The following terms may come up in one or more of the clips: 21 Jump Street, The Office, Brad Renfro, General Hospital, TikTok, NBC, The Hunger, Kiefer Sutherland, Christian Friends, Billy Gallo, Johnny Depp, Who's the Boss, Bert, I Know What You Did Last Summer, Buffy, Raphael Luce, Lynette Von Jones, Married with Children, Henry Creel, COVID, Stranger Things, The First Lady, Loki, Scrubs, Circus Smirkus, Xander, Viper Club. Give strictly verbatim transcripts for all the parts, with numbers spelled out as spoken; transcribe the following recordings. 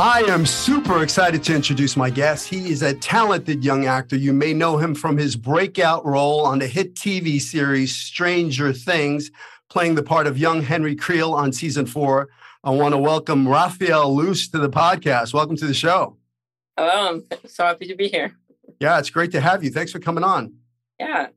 I am super excited to introduce my guest. He is a talented young actor. You may know him from his breakout role on the hit T V series Stranger Things, playing the part of young Henry Creel on season four. I want to welcome Raphael Luce to the podcast. Welcome to the show. Hello. I'm so happy to be here. Yeah, it's great to have you. Thanks for coming on. Yeah.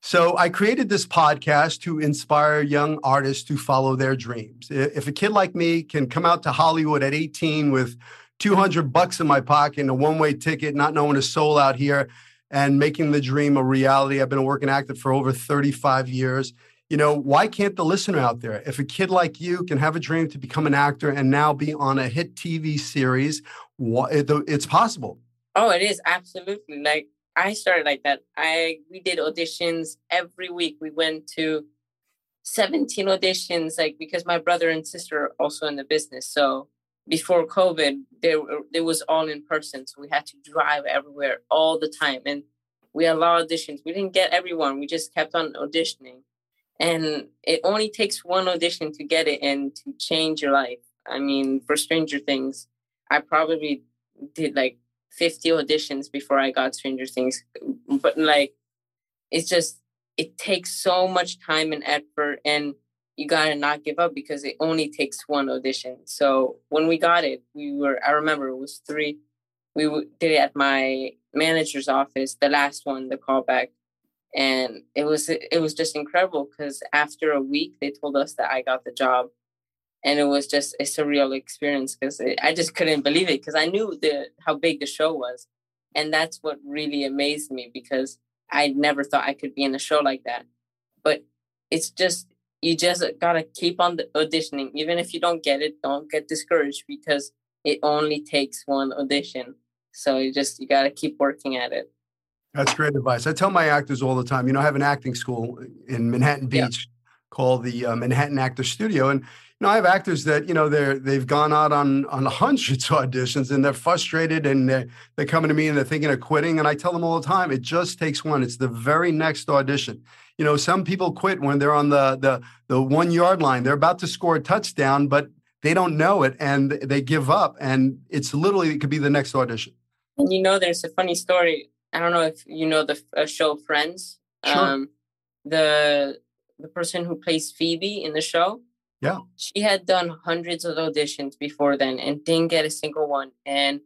So I created this podcast to inspire young artists to follow their dreams. If a kid like me can come out to Hollywood at eighteen with two hundred bucks in my pocket and a one-way ticket, not knowing a soul out here, and making the dream a reality, I've been a working actor for over thirty-five years. You know, why can't the listener out there, if a kid like you can have a dream to become an actor and now be on a hit T V series, it's possible. Oh, it is. Absolutely. Like, I started like that. I we did auditions every week. We went to seventeen auditions, like, because my brother and sister are also in the business. So before COVID, there there was all in person. So we had to drive everywhere all the time, and we had a lot of auditions. We didn't get everyone. We just kept on auditioning, and it only takes one audition to get it and to change your life. I mean, for Stranger Things, I probably did like fifty auditions before I got Stranger Things. But like, it's just, it takes so much time and effort, and you gotta not give up because it only takes one audition. So when we got it, we were, I remember it was three. We did it at my manager's office, the last one, the callback. And it was, it was just incredible because after a week, they told us that I got the job. And it was just a surreal experience because I just couldn't believe it, because I knew the how big the show was. And that's what really amazed me, because I never thought I could be in a show like that. But it's just, you just got to keep on auditioning. Even if you don't get it, don't get discouraged, because it only takes one audition. So you just, you got to keep working at it. That's great advice. I tell my actors all the time, you know, I have an acting school in Manhattan Beach yeah. called the uh, Manhattan Actor Studio. And you know, I have actors that, you know, they're, they've gone out on, on hundreds of auditions, and they're frustrated, and they're, they're coming to me and they're thinking of quitting. And I tell them all the time, it just takes one. It's the very next audition. You know, some people quit when they're on the, the, the one yard line, they're about to score a touchdown, but they don't know it and they give up, and it's literally, it could be the next audition. And you know, there's a funny story. I don't know if you know the uh, show Friends, sure. um, the, the person who plays Phoebe in the show. Yeah, she had done hundreds of auditions before then and didn't get a single one. And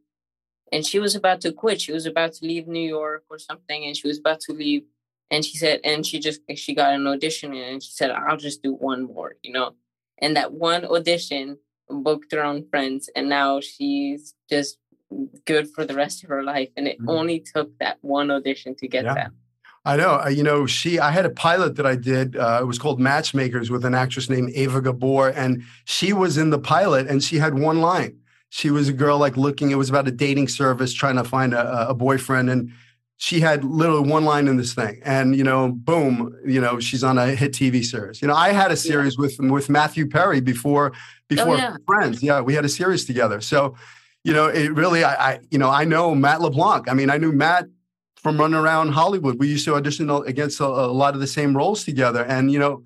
and she was about to quit. She was about to leave New York or something, and she was about to leave. And she said, and she just, she got an audition, and she said, I'll just do one more, you know. And that one audition booked her on Friends, and now she's just good for the rest of her life. And it mm-hmm. only took that one audition to get yeah. that. I know, you know, she, I had a pilot that I did, uh, it was called Matchmakers, with an actress named Ava Gabor, and she was in the pilot, and she had one line. She was a girl like looking, it was about a dating service, trying to find a, a boyfriend, and she had literally one line in this thing. And, you know, boom, you know, she's on a hit T V series. You know, I had a series yeah. with, with Matthew Perry before, before oh, yeah. Friends. Yeah, we had a series together. So, you know, it really, I, I you know, I know Matt LeBlanc. I mean, I knew Matt from running around Hollywood. We used to audition against a, a lot of the same roles together. And, you know,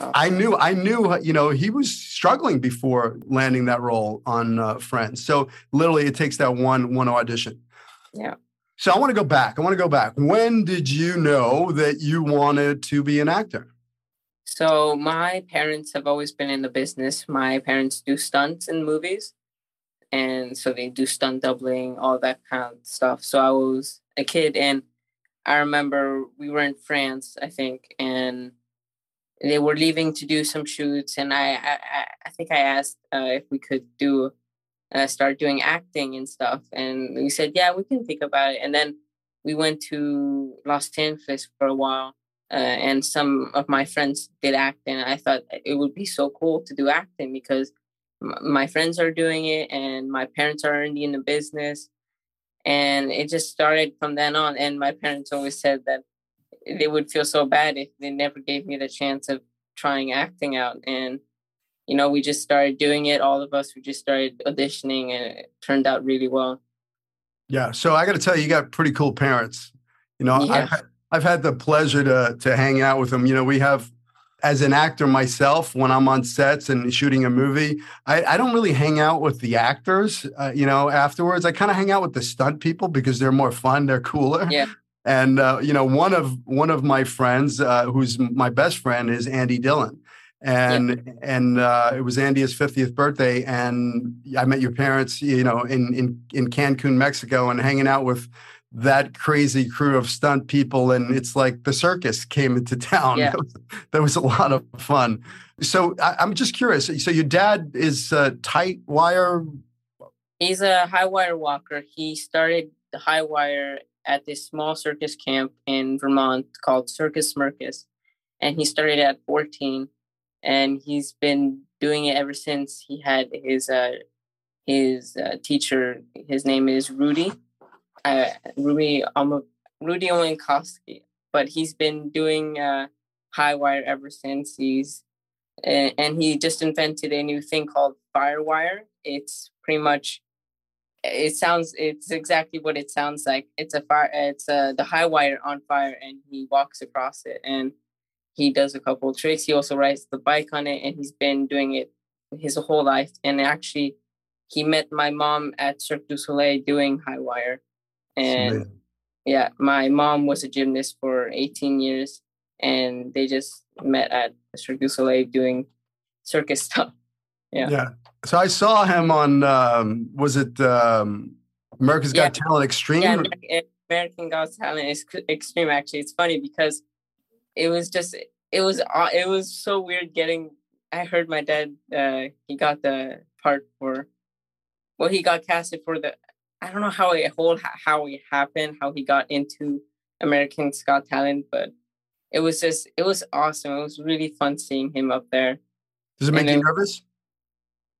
awesome. I knew, I knew, you know, he was struggling before landing that role on uh, Friends. So literally it takes that one, one audition. Yeah. So I want to go back. I want to go back. When did you know that you wanted to be an actor? So my parents have always been in the business. My parents do stunts in movies. And so they do stunt doubling, all that kind of stuff. So I was a kid, and I remember we were in France, I think, and they were leaving to do some shoots. And I, I, I think I asked uh, if we could do uh, start doing acting and stuff. And we said, yeah, we can think about it. And then we went to Los Angeles for a while. Uh, and some of my friends did acting. I thought it would be so cool to do acting because m- my friends are doing it and my parents are already in the business. And it just started from then on. And my parents always said that they would feel so bad if they never gave me the chance of trying acting out. And, you know, we just started doing it. All of us, we just started auditioning and it turned out really well. Yeah. So I got to tell you, you got pretty cool parents. You know, yeah. I I've had the pleasure to to hang out with them. You know, we have, as an actor myself, when I'm on sets and shooting a movie, I, I don't really hang out with the actors, uh, you know, afterwards. I kind of hang out with the stunt people because they're more fun. They're cooler. Yeah. And, uh, you know, one of one of my friends, uh, who's my best friend, is Andy Dillon. And yeah. and uh, it was Andy's fiftieth birthday. And I met your parents, you know, in in, in Cancun, Mexico, and hanging out with that crazy crew of stunt people. And it's like the circus came into town. Yeah. That was, that was a lot of fun. So I, I'm just curious. So your dad is a tight wire? He's a high wire walker. He started the high wire at this small circus camp in Vermont called Circus Smirkus. And he started at fourteen and he's been doing it ever since. He had his, uh, his uh, teacher, his name is Rudy. Uh, Rudy, um, Rudy Olenkowski, but he's been doing uh, high wire ever since. He's and, and he just invented a new thing called fire wire. It's pretty much, it sounds, it's exactly what it sounds like. It's a fire. It's uh, the high wire on fire, and he walks across it, and he does a couple of tricks. He also rides the bike on it, and he's been doing it his whole life. And actually, he met my mom at Cirque du Soleil doing high wire. And yeah, my mom was a gymnast for eighteen years and they just met at Cirque du Soleil doing circus stuff. Yeah. Yeah. So I saw him on, um, was it um, America's Got yeah. Talent Extreme? Yeah, American, American Got Talent is Extreme, actually. It's funny because it was just, it was, it was so weird getting, I heard my dad, uh, he got the part for, well, he got casted for the, I don't know how it whole how it happened, how he got into America's Got Talent, but it was just it was awesome. It was really fun seeing him up there. Does it make then, you nervous?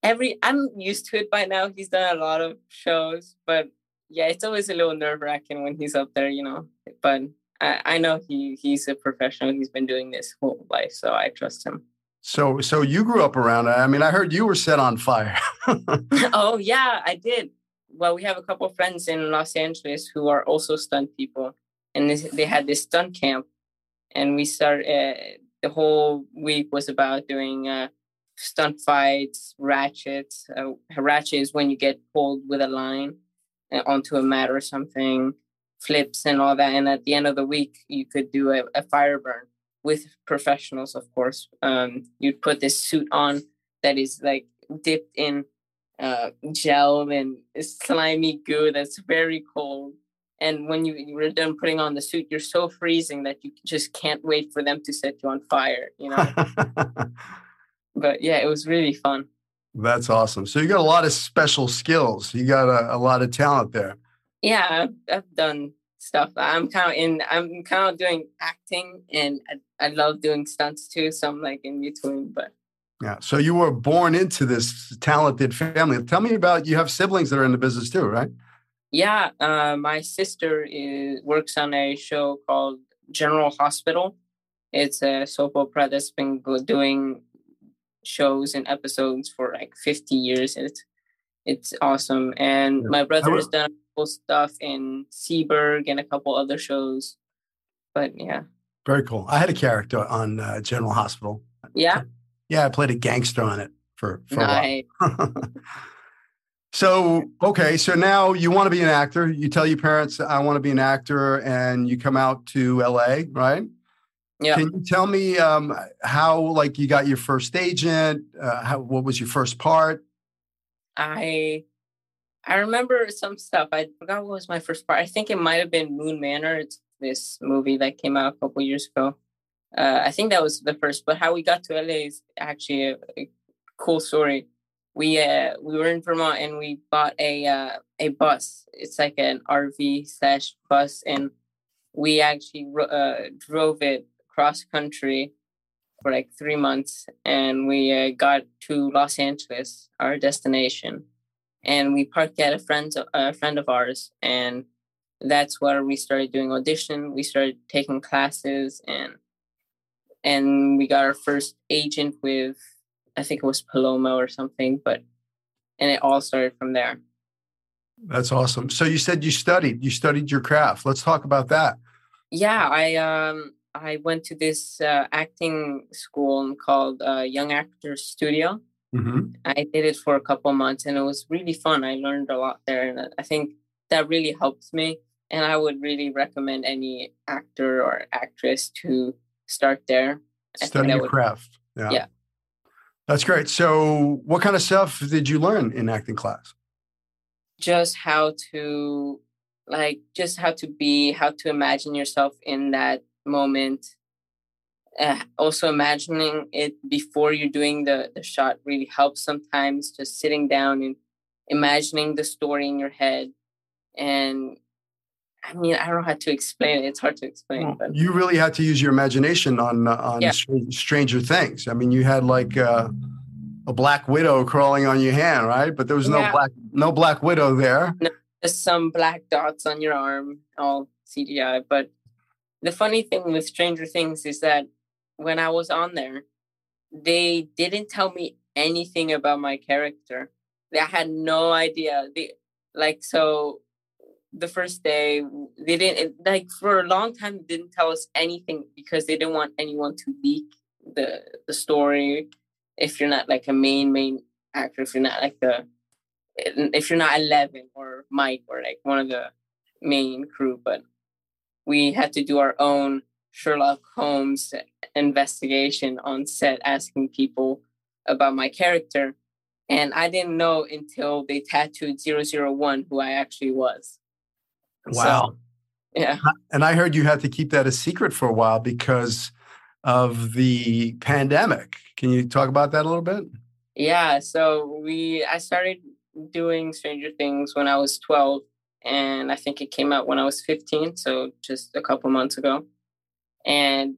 Every I'm used to it by now. He's done a lot of shows, but yeah, it's always a little nerve wracking when he's up there, you know. But I, I know he he's a professional. He's been doing this whole life, so I trust him. So so you grew up around. I mean, I heard you were set on fire. Oh yeah, I did. Well, we have a couple of friends in Los Angeles who are also stunt people, and this, they had this stunt camp, and we started, uh, the whole week was about doing uh, stunt fights, ratchets. Uh, ratchet is when you get pulled with a line onto a mat or something, flips and all that, and at the end of the week, you could do a, a fire burn with professionals, of course. Um, you'd put this suit on that is like dipped in Uh, gel and slimy goo that's very cold. And when you, you were done putting on the suit, you're so freezing that you just can't wait for them to set you on fire, you know? But yeah, it was really fun. That's awesome. So you got a lot of special skills. You got a, a lot of talent there. Yeah, I've, I've done stuff. I'm kind of in, I'm kind of doing acting and I, I love doing stunts too. So I'm like in between, but yeah. So you were born into this talented family. Tell me about, you have siblings that are in the business too, right? Yeah. Uh, my sister is, works on a show called General Hospital. It's a soap opera that's been doing shows and episodes for like fifty years. It's it's awesome. And my brother has done cool stuff in Seaburg and a couple other shows. But yeah. Very cool. I had a character on uh, General Hospital. Yeah. Yeah, I played a gangster on it for, for nice. a while. So, okay, so now you want to be an actor. You tell your parents, I want to be an actor, and you come out to L A, right? Yeah. Can you tell me um, how, like, you got your first agent? Uh, how, what was your first part? I I remember some stuff. I forgot what was my first part. I think it might have been Moon Manor. It's this movie that came out a couple years ago. Uh, I think that was the first, but how we got to L A is actually a, a cool story. We uh, we were in Vermont and we bought a uh, a bus. It's like an R V slash bus, and we actually uh, drove it cross country for like three months. And we uh, got to Los Angeles, our destination, and we parked at a friend's a friend of ours, and that's where we started doing audition. We started taking classes, and and we got our first agent with, I think it was Paloma or something, but, and it all started from there. That's awesome. So you said you studied, you studied your craft. Let's talk about that. Yeah. I, um, I went to this, uh, acting school called, uh, Young Actor Studio. Mm-hmm. I did it for a couple months and it was really fun. I learned a lot there. And I think that really helped me. And I would really recommend any actor or actress to start there. I Study your would, craft. Yeah. Yeah. That's great. So what kind of stuff did you learn in acting class? Just how to, like, just how to be, how to imagine yourself in that moment. Uh, also imagining it before you're doing the, the shot really helps sometimes, just sitting down and imagining the story in your head. And I mean, I don't know how to explain it. It's hard to explain. Well, but you really had to use your imagination on uh, on yeah. Stranger Things. I mean, you had like uh, a black widow crawling on your hand, right? But there was no yeah. black no black widow there. No, just some black dots on your arm, all C G I. But the funny thing with Stranger Things is that when I was on there, they didn't tell me anything about my character. I had no idea. They, like, so... the first day they didn't like for a long time they didn't tell us anything because they didn't want anyone to leak the the story. If you're not like a main main actor, if you're not like the if you're not Eleven or Mike or like one of the main crew, but we had to do our own Sherlock Holmes investigation on set, asking people about my character. And I didn't know until they tattooed zero zero one who I actually was. Wow. So, yeah. And I heard you had to keep that a secret for a while because of the pandemic. Can you talk about that a little bit? Yeah. So we, I started doing Stranger Things when I was twelve, and I think it came out when I was fifteen. So just a couple months ago. And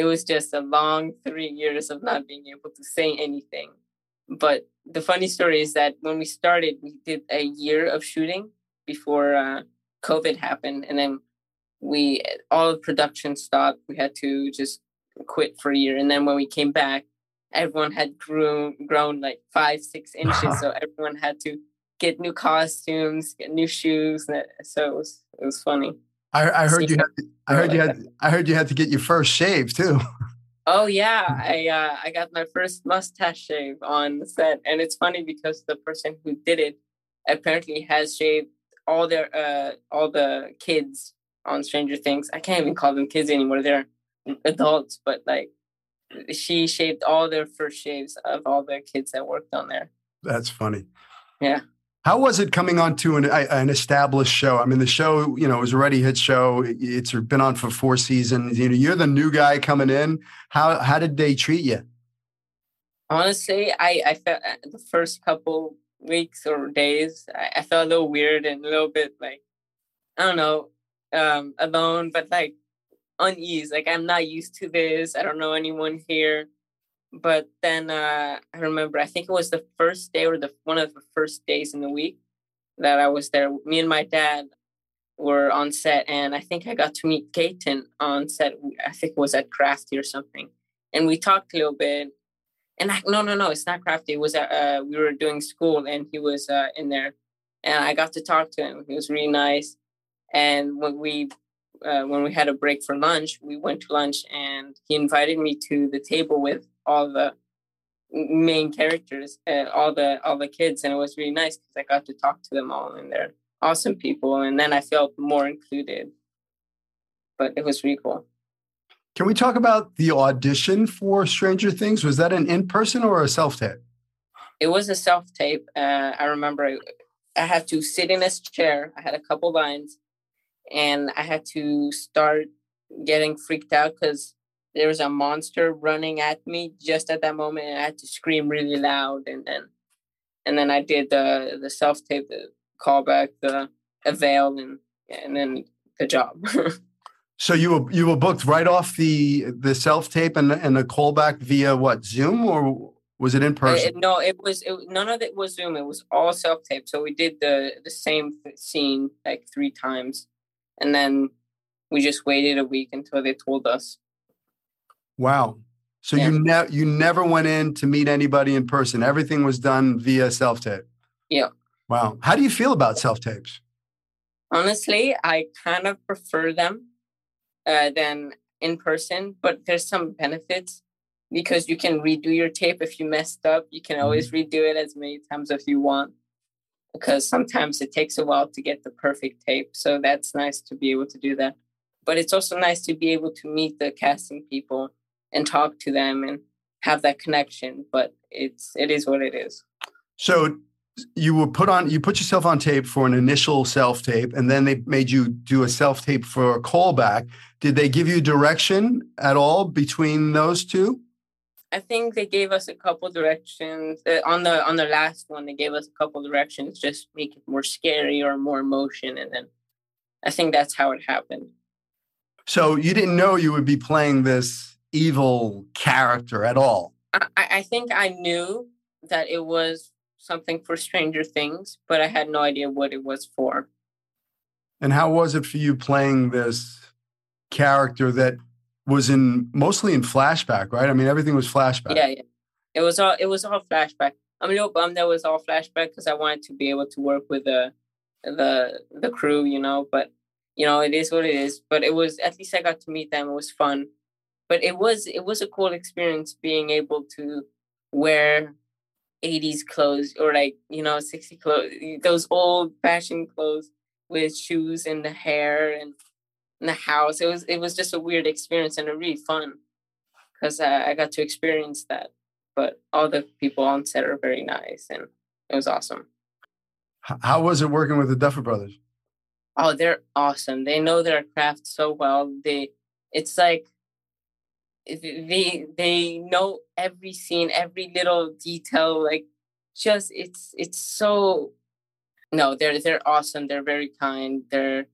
it was just a long three years of not being able to say anything. But the funny story is that when we started, we did a year of shooting before, uh, COVID happened, and then we all production stopped. We had to just quit for a year, and then when we came back, everyone had grown grown like five, six inches. So everyone had to get new costumes, get new shoes. So it was it was funny. I, I heard you. Had to, I heard you had. I heard you had to get your first shave too. Oh yeah, I uh, I got my first mustache shave on the set, and it's funny because the person who did it apparently has shaved all their uh all the kids on Stranger Things. I can't even call them kids anymore, they're adults, but like she shaved all their first shaves of all the kids that worked on there. That's funny. Yeah. How was it coming on to an an established show? I mean, the show, you know, was already a hit show. It's been on for four seasons. You know, you're the new guy coming in. How how did they treat you? Honestly, I I felt the first couple weeks or days I, I felt a little weird and a little bit like I don't know um alone, but like unease, like I'm not used to this, I don't know anyone here. But then uh I remember I think it was the first day or the one of the first days in the week that I was there, me and my dad were on set, and I think I got to meet Kayton on set. I think it was at Crafty or something, and we talked a little bit. And I, no, no, no, it's not Crafty. It was, uh, we were doing school and he was uh, in there, and I got to talk to him. He was really nice. And when we, uh, when we had a break for lunch, we went to lunch, and he invited me to the table with all the main characters and all the, all the kids. And it was really nice because I got to talk to them all, and they're awesome people. And then I felt more included, but it was really cool. Can we talk about the audition for Stranger Things? Was that an in-person or a self-tape? It was a self-tape. Uh, I remember I, I had to sit in this chair. I had a couple lines, and I had to start getting freaked out because there was a monster running at me just at that moment, and I had to scream really loud. And then and then I did the, the self-tape, the callback, the avail, and and then the job. So you were you were booked right off the the self-tape and and the callback via what, Zoom, or was it in person? It, no, it was it, none of it was Zoom. It was all self-tape. So we did the the same scene like three times, and then we just waited a week until they told us. Wow. So yeah. you ne- you never went in to meet anybody in person. Everything was done via self-tape. Yeah. Wow. How do you feel about self-tapes? Honestly, I kind of prefer them uh, than in person, but there's some benefits because you can redo your tape. If you messed up, you can always redo it as many times as you want, because sometimes it takes a while to get the perfect tape. So that's nice to be able to do that. But it's also nice to be able to meet the casting people and talk to them and have that connection. But it's it is what it is. So you were put on, you put yourself on tape for an initial self-tape, and then they made you do a self-tape for a callback. Did they give you direction at all between those two? I think they gave us a couple directions. Uh, on the on the last one, they gave us a couple directions, just make it more scary or more emotion. And then I think that's how it happened. So you didn't know you would be playing this evil character at all? I, I think I knew that it was something for Stranger Things, but I had no idea what it was for. And how was it for you playing this character that was in mostly in flashback, right? I mean, everything was flashback. Yeah, yeah. It was all it was all flashback. I'm a little bummed that was all flashback because I wanted to be able to work with the the the crew, you know. But you know, it is what it is. But it was, at least I got to meet them. It was fun. But it was it was a cool experience being able to wear eighties clothes, or like, you know, sixties clothes, those old fashioned clothes with shoes and the hair and, and the house. It was it was just a weird experience, and it was really fun because I, I got to experience that. But all the people on set are very nice, and it was awesome. How was it working with the Duffer Brothers? Oh, they're awesome. They know their craft so well. They, it's like, they they know every scene, every little detail, like just it's it's so no they're they're awesome. They're very kind, they're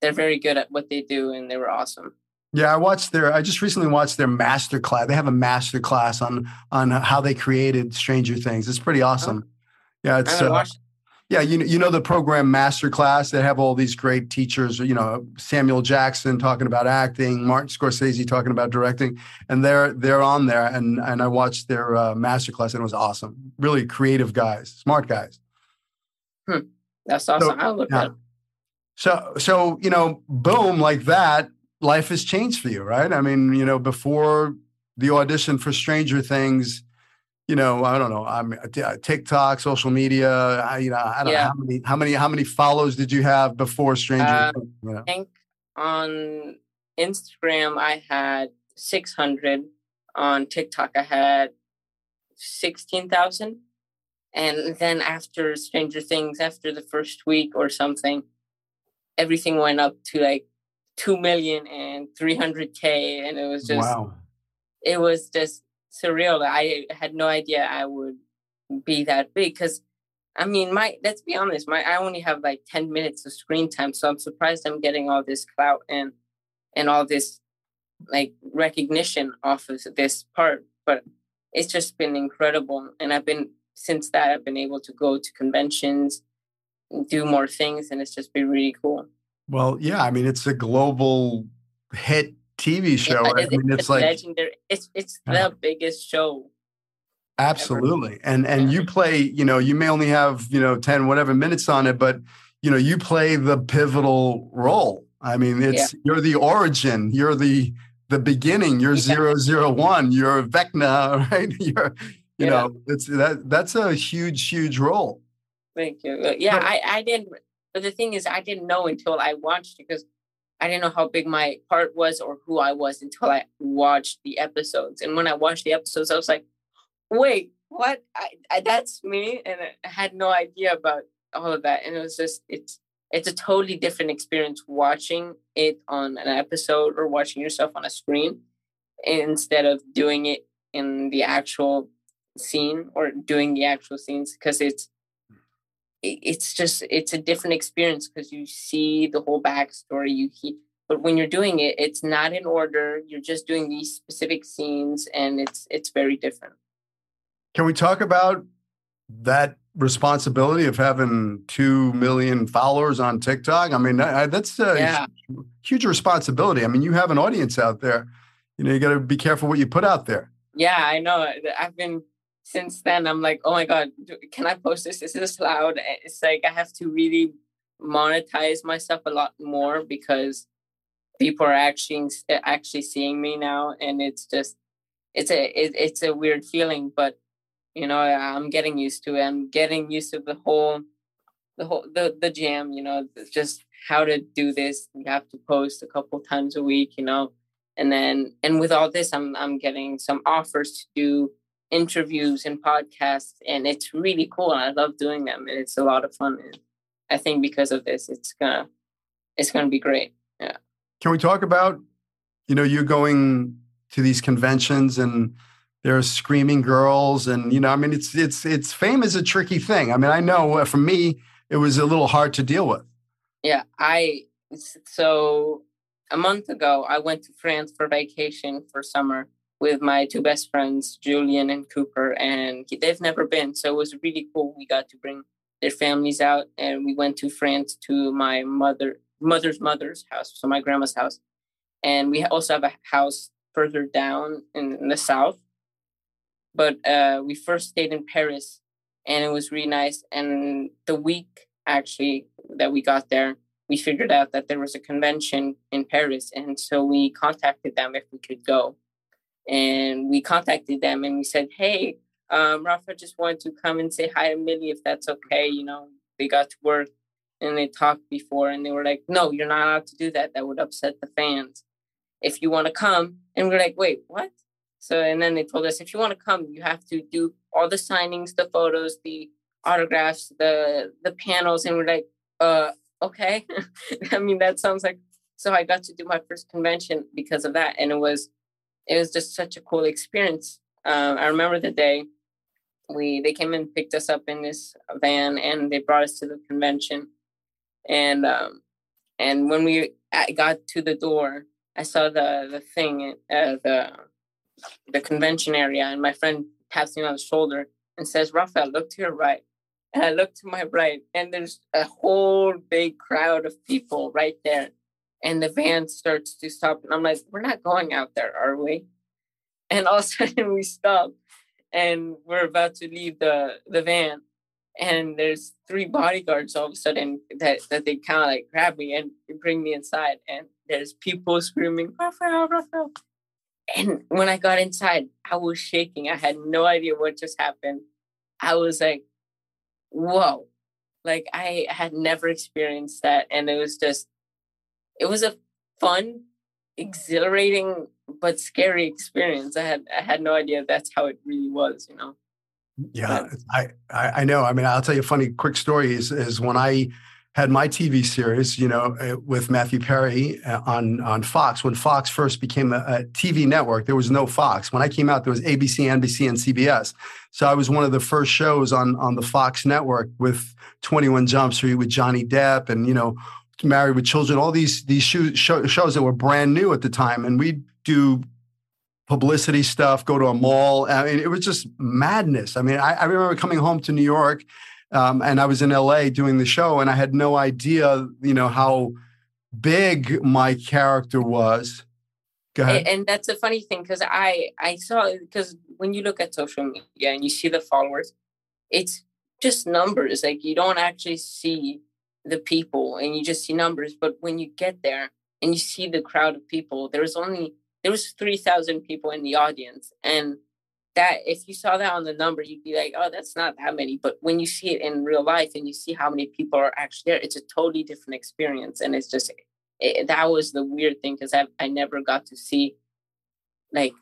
they're very good at what they do, and they were awesome. Yeah, I watched their I just recently watched their master class. They have a master class on on how they created Stranger Things. It's pretty awesome. Oh. Yeah, it's uh, yeah you you know the program master class. They have all these great teachers, you know, Samuel Jackson talking about acting, Martin Scorsese talking about directing, and they're they're on there, and and I watched their uh, master class, and it was awesome. Really creative guys, smart guys. Hmm. That's awesome. So, I look yeah. at it. So so you know, boom, like that, life has changed for you, right? I mean, you know, before the audition for Stranger Things, you know, I don't know. I'm TikTok, social media. I, you know, I don't yeah. know how many, how many, how many follows did you have before Stranger uh, Things? You know? I think on Instagram I had six hundred. On TikTok I had sixteen thousand, and then after Stranger Things, after the first week or something, everything went up to like two million and three hundred k, and it was just, wow. it was just. surreal. I had no idea I would be that big because, I mean, my let's be honest, my I only have like ten minutes of screen time, so I'm surprised I'm getting all this clout and and all this like recognition off of this part. But it's just been incredible, and I've been since that I've been able to go to conventions, do more things, and it's just been really cool. Well, yeah, I mean, it's a global hit T V show. Yeah, I mean, it's, it's like legendary. It's it's yeah. the biggest show. Absolutely, ever. and and yeah. you play. You know, you may only have you know ten whatever minutes on it, but you know, you play the pivotal role. I mean, it's yeah. you're the origin. You're the the beginning. You're zero zero one. You're Vecna, right? You're you yeah. know, it's that that's a huge huge role. Thank you. Yeah, but, I I didn't. But the thing is, I didn't know until I watched it, because I didn't know how big my part was or who I was until I watched the episodes. And when I watched the episodes, I was like, wait, what? I, I, that's me. And I had no idea about all of that. And it was just, it's, it's a totally different experience watching it on an episode or watching yourself on a screen instead of doing it in the actual scene or doing the actual scenes, because it's it's just it's a different experience because you see the whole backstory. You keep, but when you're doing it, it's not in order. You're just doing these specific scenes, and it's it's very different. Can we talk about that responsibility of having two million followers on TikTok? I mean, I, that's a yeah. huge, huge responsibility. I mean, you have an audience out there. You know, you got to be careful what you put out there. Yeah, I know. I've been since then. I'm like, oh my God, can I post this? Is this loud? It's like I have to really monetize myself a lot more because people are actually actually seeing me now, and it's just it's a it, it's a weird feeling, but you know, I'm getting used to it. I'm getting used to the whole the whole the the jam. You know, just how to do this. You have to post a couple times a week. You know. And then, and with all this, I'm I'm getting some offers to do interviews and podcasts, and it's really cool. And I love doing them, and it's a lot of fun. And I think because of this, it's gonna it's gonna be great. Yeah. Can we talk about, you know, you going to these conventions and there are screaming girls, and you know, I mean, it's it's it's fame is a tricky thing. I mean, I know for me, it was a little hard to deal with. Yeah, I so. A month ago, I went to France for vacation for summer with my two best friends, Julian and Cooper, and they've never been. So it was really cool. We got to bring their families out, and we went to France to my mother, mother's mother's house, so my grandma's house. And we also have a house further down in, in the south. But uh, we first stayed in Paris, and it was really nice. And the week, actually, that we got there, we figured out that there was a convention in Paris. And so we contacted them if we could go. And we contacted them and we said, hey, um, Rafa just wanted to come and say hi to Millie, if that's okay. You know, they got to work and they talked before and they were like, no, you're not allowed to do that. That would upset the fans if you want to come. And we're like, wait, what? So, and then they told us, if you want to come, you have to do all the signings, the photos, the autographs, the, the panels. And we're like, uh, okay. I mean, that sounds like, so I got to do my first convention because of that. And it was, it was just such a cool experience. Um, I remember the day we, they came and picked us up in this van and they brought us to the convention. And, um, and when we got to the door, I saw the, the thing, uh, the, the convention area. And my friend taps me on the shoulder and says, Raphael, look to your right. And I look to my right, and there's a whole big crowd of people right there. And the van starts to stop. And I'm like, we're not going out there, are we? And all of a sudden we stop, and we're about to leave the, the van. And there's three bodyguards all of a sudden that, that they kind of like grab me and bring me inside. And there's people screaming, Raphael, Raphael. And when I got inside, I was shaking. I had no idea what just happened. I was like, whoa, like I had never experienced that. And it was just, it was a fun, exhilarating, but scary experience. I had, I had no idea that's how it really was, you know? Yeah, but, I, I know. I mean, I'll tell you a funny, quick story is, is when I had my T V series, you know, with Matthew Perry on, on Fox, when Fox first became a, a T V network, there was no Fox. When I came out, there was A B C, N B C, and C B S. So I was one of the first shows on, on the Fox network with twenty-one Jump Street with Johnny Depp and, you know, Married with Children, all these, these show, show, shows that were brand new at the time. And we'd do publicity stuff, go to a mall. I mean, it was just madness. I mean, I, I remember coming home to New York Um, and I was in L A doing the show, and I had no idea, you know, how big my character was. Go ahead. And that's a funny thing, because I, I saw, because when you look at social media and you see the followers, it's just numbers. Like, you don't actually see the people, and you just see numbers. But when you get there and you see the crowd of people, there was only, there was three thousand people in the audience. And that if you saw that on the number, you'd be like, oh, that's not that many. But when you see it in real life and you see how many people are actually there, it's a totally different experience. And it's just, it, that was the weird thing, because I, I never got to see, like,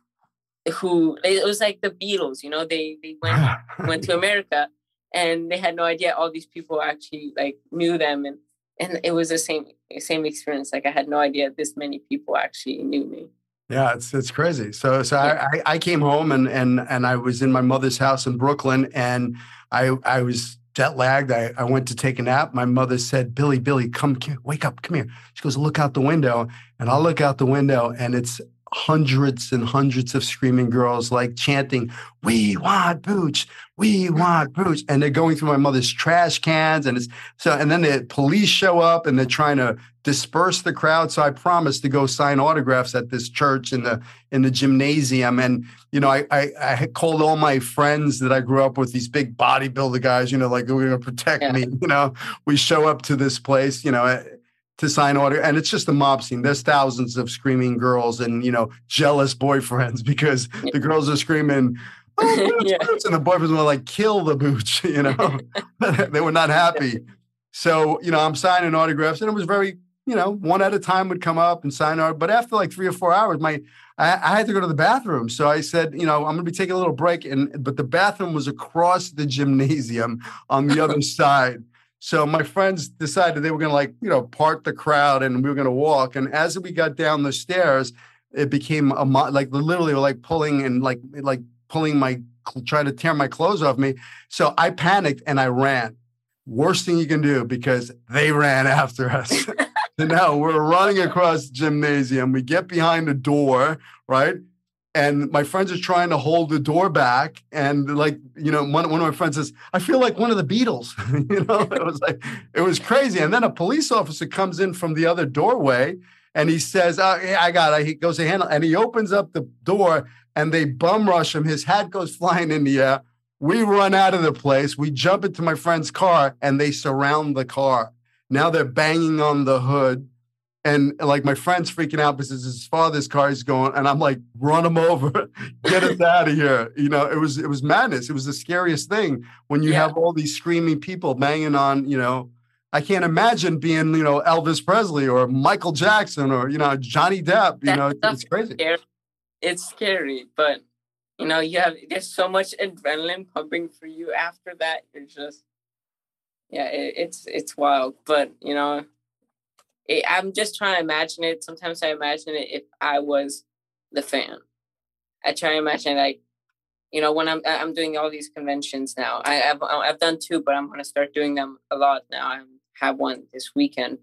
who, it was like the Beatles, you know, they they went went to America and they had no idea all these people actually, like, knew them. And And it was the same same experience. Like, I had no idea this many people actually knew me. Yeah, it's it's crazy. So so yeah. I, I came home and and and I was in my mother's house in Brooklyn, and I I was jet lagged. I, I went to take a nap. My mother said, Billy, Billy, come, wake up, come here. She goes, look out the window. And I'll look out the window, and it's hundreds and hundreds of screaming girls, like, chanting, we want Booch, we want Booch. And they're going through my mother's trash cans. And it's so, and then the police show up and they're trying to disperse the crowd. So I promised to go sign autographs at this church in the, in the gymnasium. And, you know, I, I, I called all my friends that I grew up with, these big bodybuilder guys, you know, like, we're going to protect yeah. me. You know, we show up to this place, you know, to sign order. And it's just a mob scene. There's thousands of screaming girls and, you know, jealous boyfriends, because yeah. the girls are screaming, oh, boots, yeah. boots. And the boyfriends were like, kill the Booch, you know, they were not happy. So, you know, I'm signing autographs, and it was very, you know, one at a time would come up and sign out. But after like three or four hours, my, I, I had to go to the bathroom. So I said, you know, I'm going to be taking a little break. And, but the bathroom was across the gymnasium on the other side. So my friends decided they were going to, like, you know, part the crowd, and we were going to walk. And as we got down the stairs, it became a mo- like literally like pulling and like like pulling my trying to tear my clothes off me. So I panicked and I ran. Worst thing you can do, because they ran after us. So now we're running across the gymnasium. We get behind the door, right? And my friends are trying to hold the door back. And, like, you know, one, one of my friends says, I feel like one of the Beatles. You know, it was like, it was crazy. And then a police officer comes in from the other doorway, and he says, oh, yeah, I got it. He goes to handle, and he opens up the door, and they bum rush him. His hat goes flying in the air. We run out of the place. We jump into my friend's car, and they surround the car. Now they're banging on the hood. And, like, my friend's freaking out because his father's car is going, and I'm like, run him over, get us out of here. You know, it was it was madness. It was the scariest thing when you yeah. have all these screaming people banging on. You know, I can't imagine being, you know, Elvis Presley or Michael Jackson or, you know, Johnny Depp. You that know, it's crazy. Scary. It's scary, but, you know, you have there's so much adrenaline pumping for you after that. You're just, yeah, it, it's it's wild, but, you know. I'm just trying to imagine it. Sometimes I imagine it if I was the fan. I try to imagine, like, you know, when I'm I'm doing all these conventions now. I, I've I've done two, but I'm going to start doing them a lot now. I have one this weekend,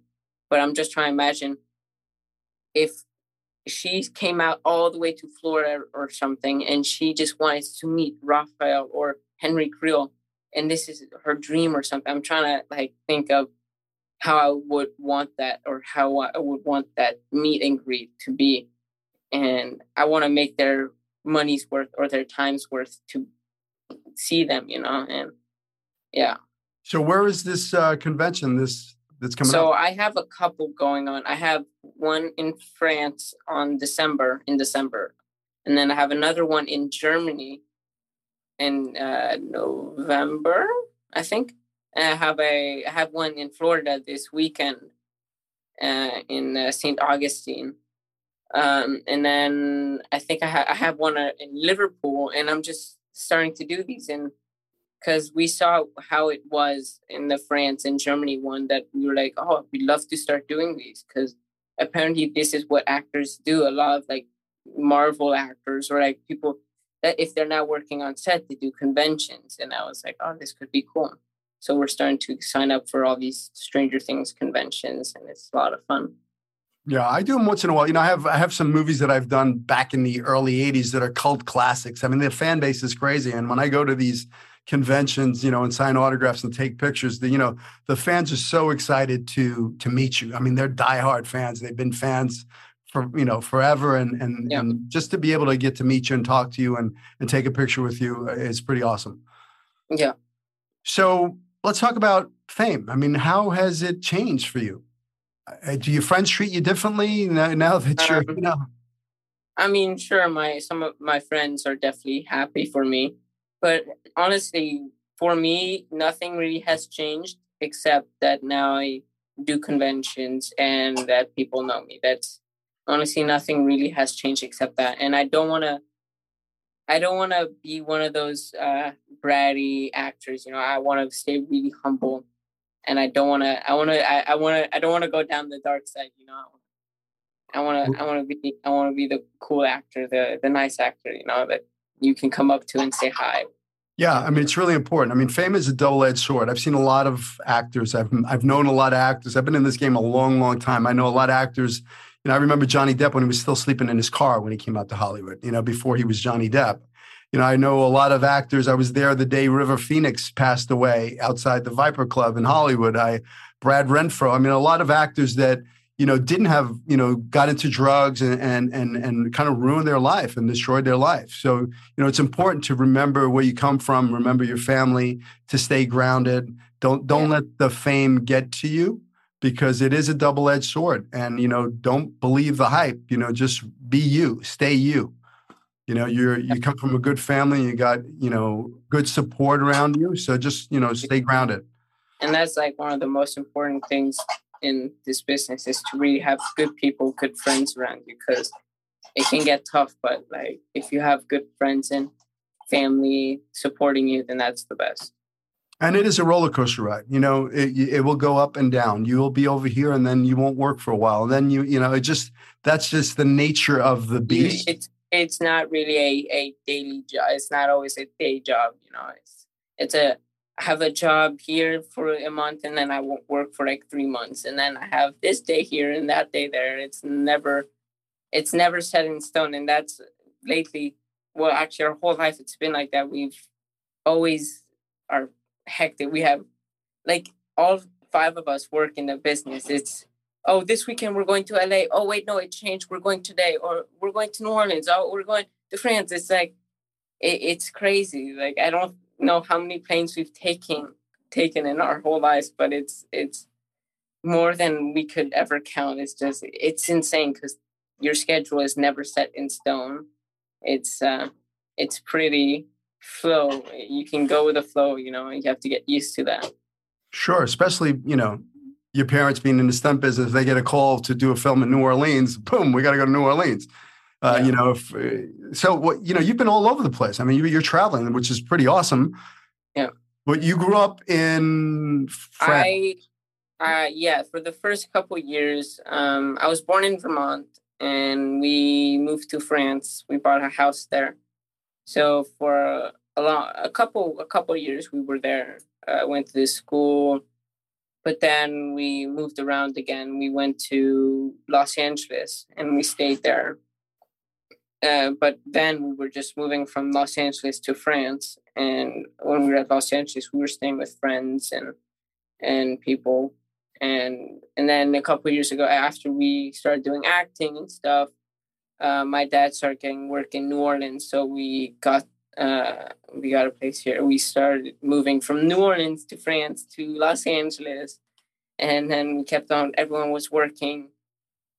but I'm just trying to imagine if she came out all the way to Florida or something, and she just wanted to meet Raphael or Henry Creel, and this is her dream or something. I'm trying to, like, think of how I would want that, or how I would want that meet and greet to be. And I want to make their money's worth or their time's worth to see them, you know? And yeah. So where is this uh, convention this that's coming so up? So I have a couple going on. I have one in France on December, in December. And then I have another one in Germany in uh, November, I think. I have a I have one in Florida this weekend uh, in uh, Saint Augustine, um, and then I think I, ha- I have one uh, in Liverpool. And I'm just starting to do these, and because we saw how it was in the France and Germany one, that we were like, oh, we'd love to start doing these, because apparently this is what actors do. A lot of, like, Marvel actors or, like, people that if they're not working on set, they do conventions. And I was like, oh, this could be cool. So we're starting to sign up for all these Stranger Things conventions, and it's a lot of fun. Yeah, I do them once in a while. You know, I have I have some movies that I've done back in the early eighties that are cult classics. I mean, their fan base is crazy. And when I go to these conventions, you know, and sign autographs and take pictures, the, you know, the fans are so excited to to meet you. I mean, they're diehard fans. They've been fans for, you know, forever. And, and, yeah. and just to be able to get to meet you and talk to you and, and take a picture with you is pretty awesome. Yeah. So let's talk about fame. I mean, how has it changed for you? Do your friends treat you differently now that you're, um, you know? I mean, sure, my some of my friends are definitely happy for me. But honestly, for me, nothing really has changed, except that now I do conventions and that people know me. That's honestly, nothing really has changed except that. And I don't want to I don't want to be one of those uh, bratty actors. You know, I want to stay really humble and I don't want to. I want to. I, I want to. I don't want to go down the dark side. You know, I want to. I want to be. I want to be the cool actor, the the nice actor. You know, that you can come up to and say hi. Yeah, I mean, it's really important. I mean, fame is a double-edged sword. I've seen a lot of actors. I've I've known a lot of actors. I've been in this game a long, long time. I know a lot of actors. You know, I remember Johnny Depp when he was still sleeping in his car when he came out to Hollywood, you know, before he was Johnny Depp. You know, I know a lot of actors. I was there the day River Phoenix passed away outside the Viper Club in Hollywood. I, Brad Renfro. I mean, a lot of actors that, you know, didn't have, you know, got into drugs and and and and kind of ruined their life and destroyed their life. So, you know, it's important to remember where you come from, remember your family, to stay grounded. Don't don't let the fame get to you, because it is a double-edged sword. And, you know, don't believe the hype, you know, just be you, stay you. You know, you're you come from a good family, you got, you know, good support around you. So just, you know, stay grounded. And that's like one of the most important things in this business, is to really have good people, good friends around you, because it can get tough, but like if you have good friends and family supporting you, then that's the best. And it is a roller coaster ride. You know, it, it will go up and down. You will be over here and then you won't work for a while. And then you, you know, it just, that's just the nature of the beast. It's, it's not really a, a daily job. It's not always a day job. You know, it's, it's a, I have a job here for a month and then I won't work for like three months. And then I have this day here and that day there. It's never, it's never set in stone. And that's lately, well, actually our whole life, it's been like that. We've always are hectic. We have like all five of us work in the business. It's, oh, this weekend we're going to L A. Oh, wait, no, it changed. We're going today. Or we're going to New Orleans. Oh, we're going to France. It's like, it, it's crazy. Like, I don't know how many planes we've taken taken in our whole lives, but it's it's more than we could ever count. It's just, it's insane, because your schedule is never set in stone. It's uh it's pretty flow. You can go with the flow, you know, and you have to get used to that. Sure, especially, you know, your parents being in the stunt business, they get a call to do a film in New Orleans, boom, we got to go to New Orleans. Uh, yeah. You know, if, so what? You know, you've been all over the place. I mean, you, you're traveling, which is pretty awesome. Yeah. But you grew up in France. I, uh, yeah. For the first couple of years, um, I was born in Vermont, and we moved to France. We bought a house there. So for a long, a couple, a couple of years, we were there. I uh, went to this school, but then we moved around again. We went to Los Angeles, and we stayed there. Uh, but then we were just moving from Los Angeles to France. And when we were at Los Angeles, we were staying with friends and and people. And and then a couple of years ago, after we started doing acting and stuff, uh, my dad started getting work in New Orleans. So we got uh, we got a place here. We started moving from New Orleans to France to Los Angeles. And then we kept on. Everyone was working.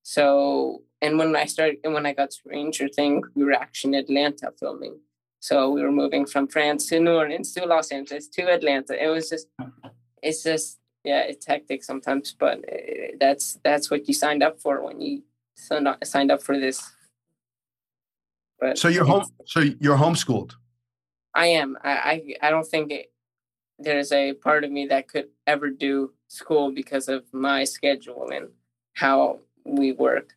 So... And when I started, and when I got Stranger Things, we were actually in Atlanta filming. So we were moving from France to New Orleans to Los Angeles to Atlanta. It was just, it's just, yeah, it's hectic sometimes, but that's that's what you signed up for when you signed up for this. But so you're home. So you're homeschooled. I am. I I, I don't think it, there's a part of me that could ever do school because of my schedule and how we work.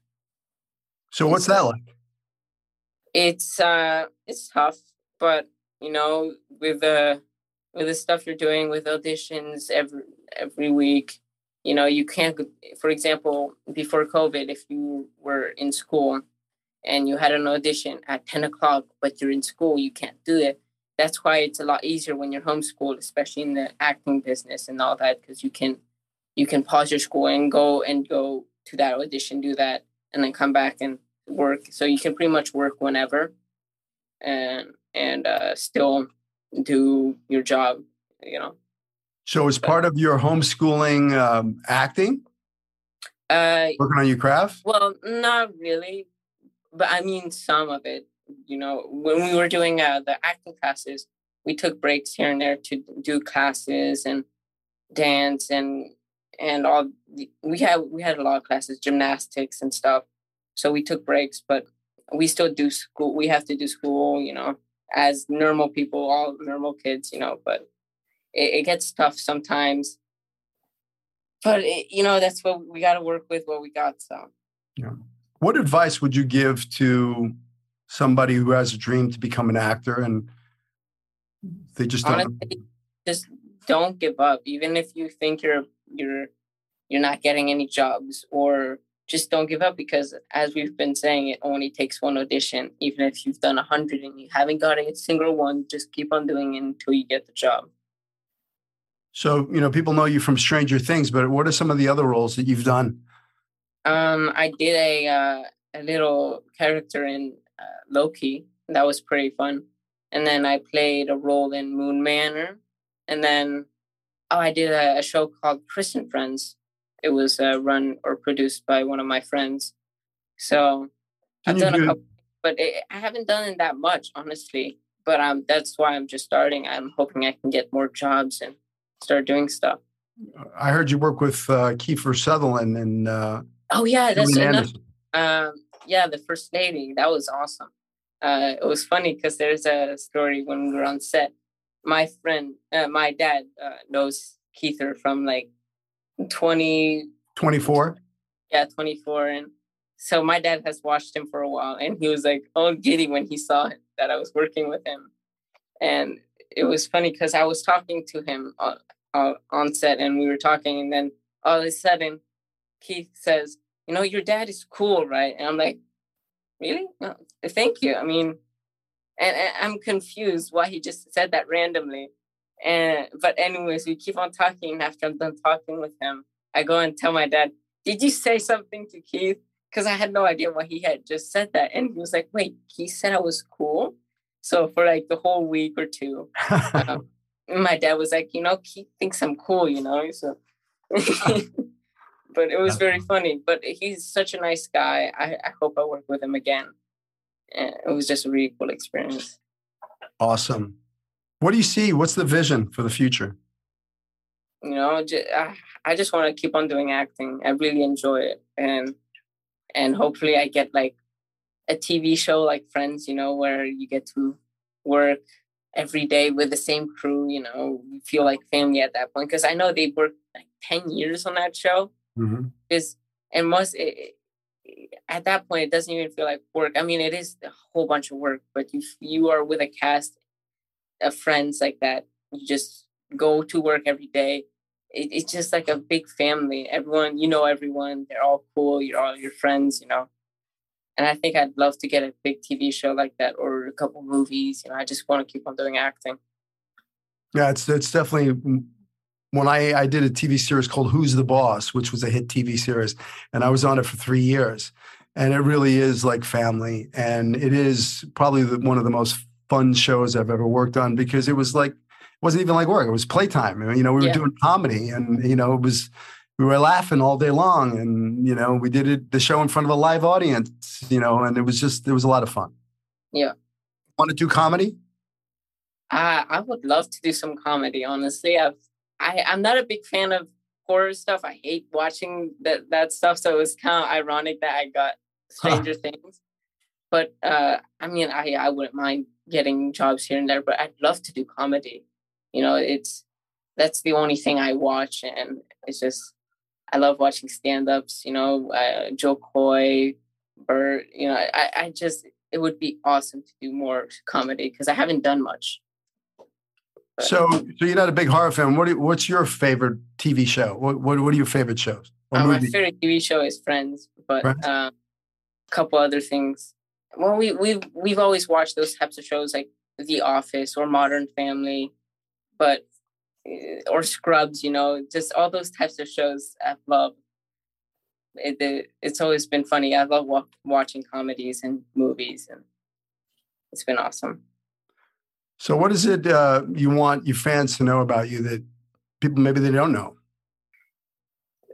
So what's that like? It's uh, it's tough, but you know, with the uh, with the stuff you're doing with auditions every every week, you know, you can't. For example, before COVID, if you were in school and you had an audition at ten o'clock, but you're in school, you can't do it. That's why it's a lot easier when you're homeschooled, especially in the acting business and all that, because you can you can pause your school and go and go to that audition, do that, and then come back and work. So you can pretty much work whenever and and uh, still do your job, you know. So as part of your homeschooling um, acting? Uh, working on your craft? Well, not really. But I mean, some of it, you know, when we were doing uh, the acting classes, we took breaks here and there to do classes and dance and And all we had, we had a lot of classes, gymnastics and stuff. So we took breaks, but we still do school. We have to do school, you know, as normal people, all normal kids, you know. But it, it gets tough sometimes but it, you know, that's what we got to work with, what we got. So, yeah. What advice would you give to somebody who has a dream to become an actor and they just don't? Honestly, just don't give up, even if you think you're you're you're not getting any jobs, or just don't give up, because as we've been saying, it only takes one audition. Even if you've done a hundred and you haven't gotten a single one, just keep on doing it until you get the job. So, you know, people know you from Stranger Things, but what are some of the other roles that you've done? Um, I did a uh, a little character in uh, Loki. That was pretty fun. And then I played a role in Moon Manor. And then oh, I did a, a show called Christian Friends. It was uh, run or produced by one of my friends. So I've done a couple, but it, I haven't done that much, honestly. But um, that's why I'm just starting. I'm hoping I can get more jobs and start doing stuff. I heard you work with uh, Kiefer Sutherland and uh, oh yeah, that's enough. Um, yeah, The First Lady. That was awesome. Uh, it was funny because there's a story when we were on set. My friend, uh, my dad uh, knows Kiefer from like twenty, twenty-four. Yeah, twenty-four. And so my dad has watched him for a while, and he was like all giddy when he saw it, that I was working with him. And it was funny because I was talking to him on, uh, on set, and we were talking, and then all of a sudden Keith says, you know, your dad is cool, right? And I'm like, really? No, thank you. I mean, and, and I'm confused why he just said that randomly. And, but anyways, we keep on talking, and after I'm done talking with him, I go and tell my dad, did you say something to Keith? Because I had no idea why he had just said that. And he was like, wait, he said I was cool? So for like the whole week or two, um, my dad was like, you know, Keith thinks I'm cool, you know? So, but it was very funny. But he's such a nice guy. I, I hope I work with him again. And it was just a really cool experience. Awesome. What do you see? What's the vision for the future? You know, I just want to keep on doing acting. I really enjoy it. And and hopefully I get like a T V show like Friends, you know, where you get to work every day with the same crew, you know, you feel like family at that point. Because I know they worked like ten years on that show. Mm-hmm. It's, and most, it, at that point, it doesn't even feel like work. I mean, it is a whole bunch of work, but you you are with a cast of friends like that. You just go to work every day. It, it's just like a big family. Everyone, you know, everyone, they're all cool. You're all your friends, you know? And I think I'd love to get a big T V show like that, or a couple movies. You know, I just want to keep on doing acting. Yeah. It's, it's definitely when I, I did a T V series called Who's the Boss, which was a hit T V series. And I was on it for three years, and it really is like family. And it is probably the, one of the most fun shows I've ever worked on, because it was like, it wasn't even like work. It was playtime. I mean, you know, we were yeah. doing comedy, and, you know, it was, we were laughing all day long, and, you know, we did it, the show in front of a live audience, you know, and it was just, it was a lot of fun. Yeah. Want to do comedy? I, I would love to do some comedy. Honestly, I've, I, I'm not a big fan of horror stuff. I hate watching that, that stuff. So it was kind of ironic that I got Stranger huh. Things. But uh, I mean, I, I wouldn't mind getting jobs here and there, but I'd love to do comedy. You know, it's, that's the only thing I watch. And it's just, I love watching stand-ups, you know, uh, Joe Koy, Bert, you know, I, I just, it would be awesome to do more comedy because I haven't done much. But. So so you're not a big horror fan. What do you, what's your favorite T V show? What what, what are your favorite shows? Um, my favorite T V show is Friends, but Friends? Um, a couple other things. Well, we, we've, we've always watched those types of shows like The Office or Modern Family, but or Scrubs, you know, just all those types of shows I love. It, it, it's always been funny. I love wa- watching comedies and movies, and it's been awesome. So what is it uh, you want your fans to know about you that people maybe they don't know?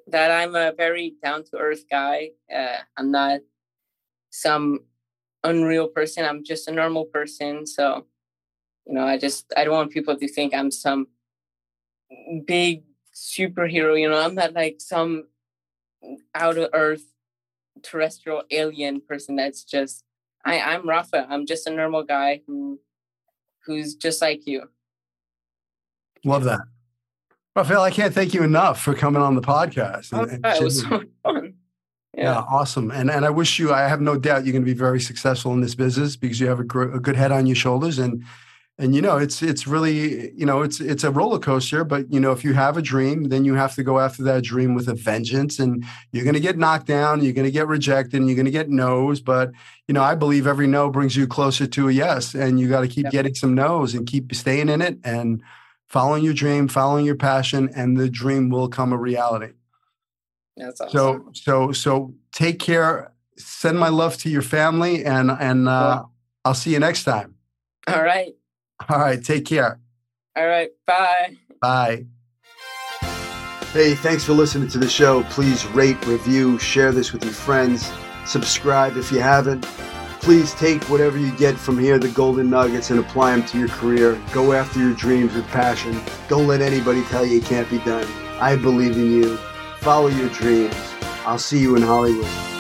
That I'm a very down-to-earth guy. Uh, I'm not some unreal person. I'm just a normal person. So, you know, I just, I don't want people to think I'm some big superhero, you know, I'm not like some out of earth terrestrial alien person. That's just, I, I'm Rafa. I'm just a normal guy who, who's just like you. Love that. Well, Phil, I can't thank you enough for coming on the podcast. Oh, and, that was so fun. Yeah. yeah, awesome. And and I wish you, I have no doubt you're going to be very successful in this business because you have a, gr- a good head on your shoulders. And, and, you know, it's, it's really, you know, it's, it's a roller coaster, but you know, if you have a dream, then you have to go after that dream with a vengeance, and you're going to get knocked down, you're going to get rejected, and you're going to get no's. But, you know, I believe every no brings you closer to a yes, and you got to keep yep. getting some no's and keep staying in it and following your dream, following your passion, and the dream will come a reality. That's awesome. So, so, so take care, send my love to your family, and, and, uh, cool. I'll see you next time. All right. All right. Take care. All right. Bye. Bye. Hey, thanks for listening to the show. Please rate, review, share this with your friends. Subscribe if you haven't. Please take whatever you get from here, the golden nuggets, and apply them to your career. Go after your dreams with passion. Don't let anybody tell you it can't be done. I believe in you. Follow your dreams. I'll see you in Hollywood.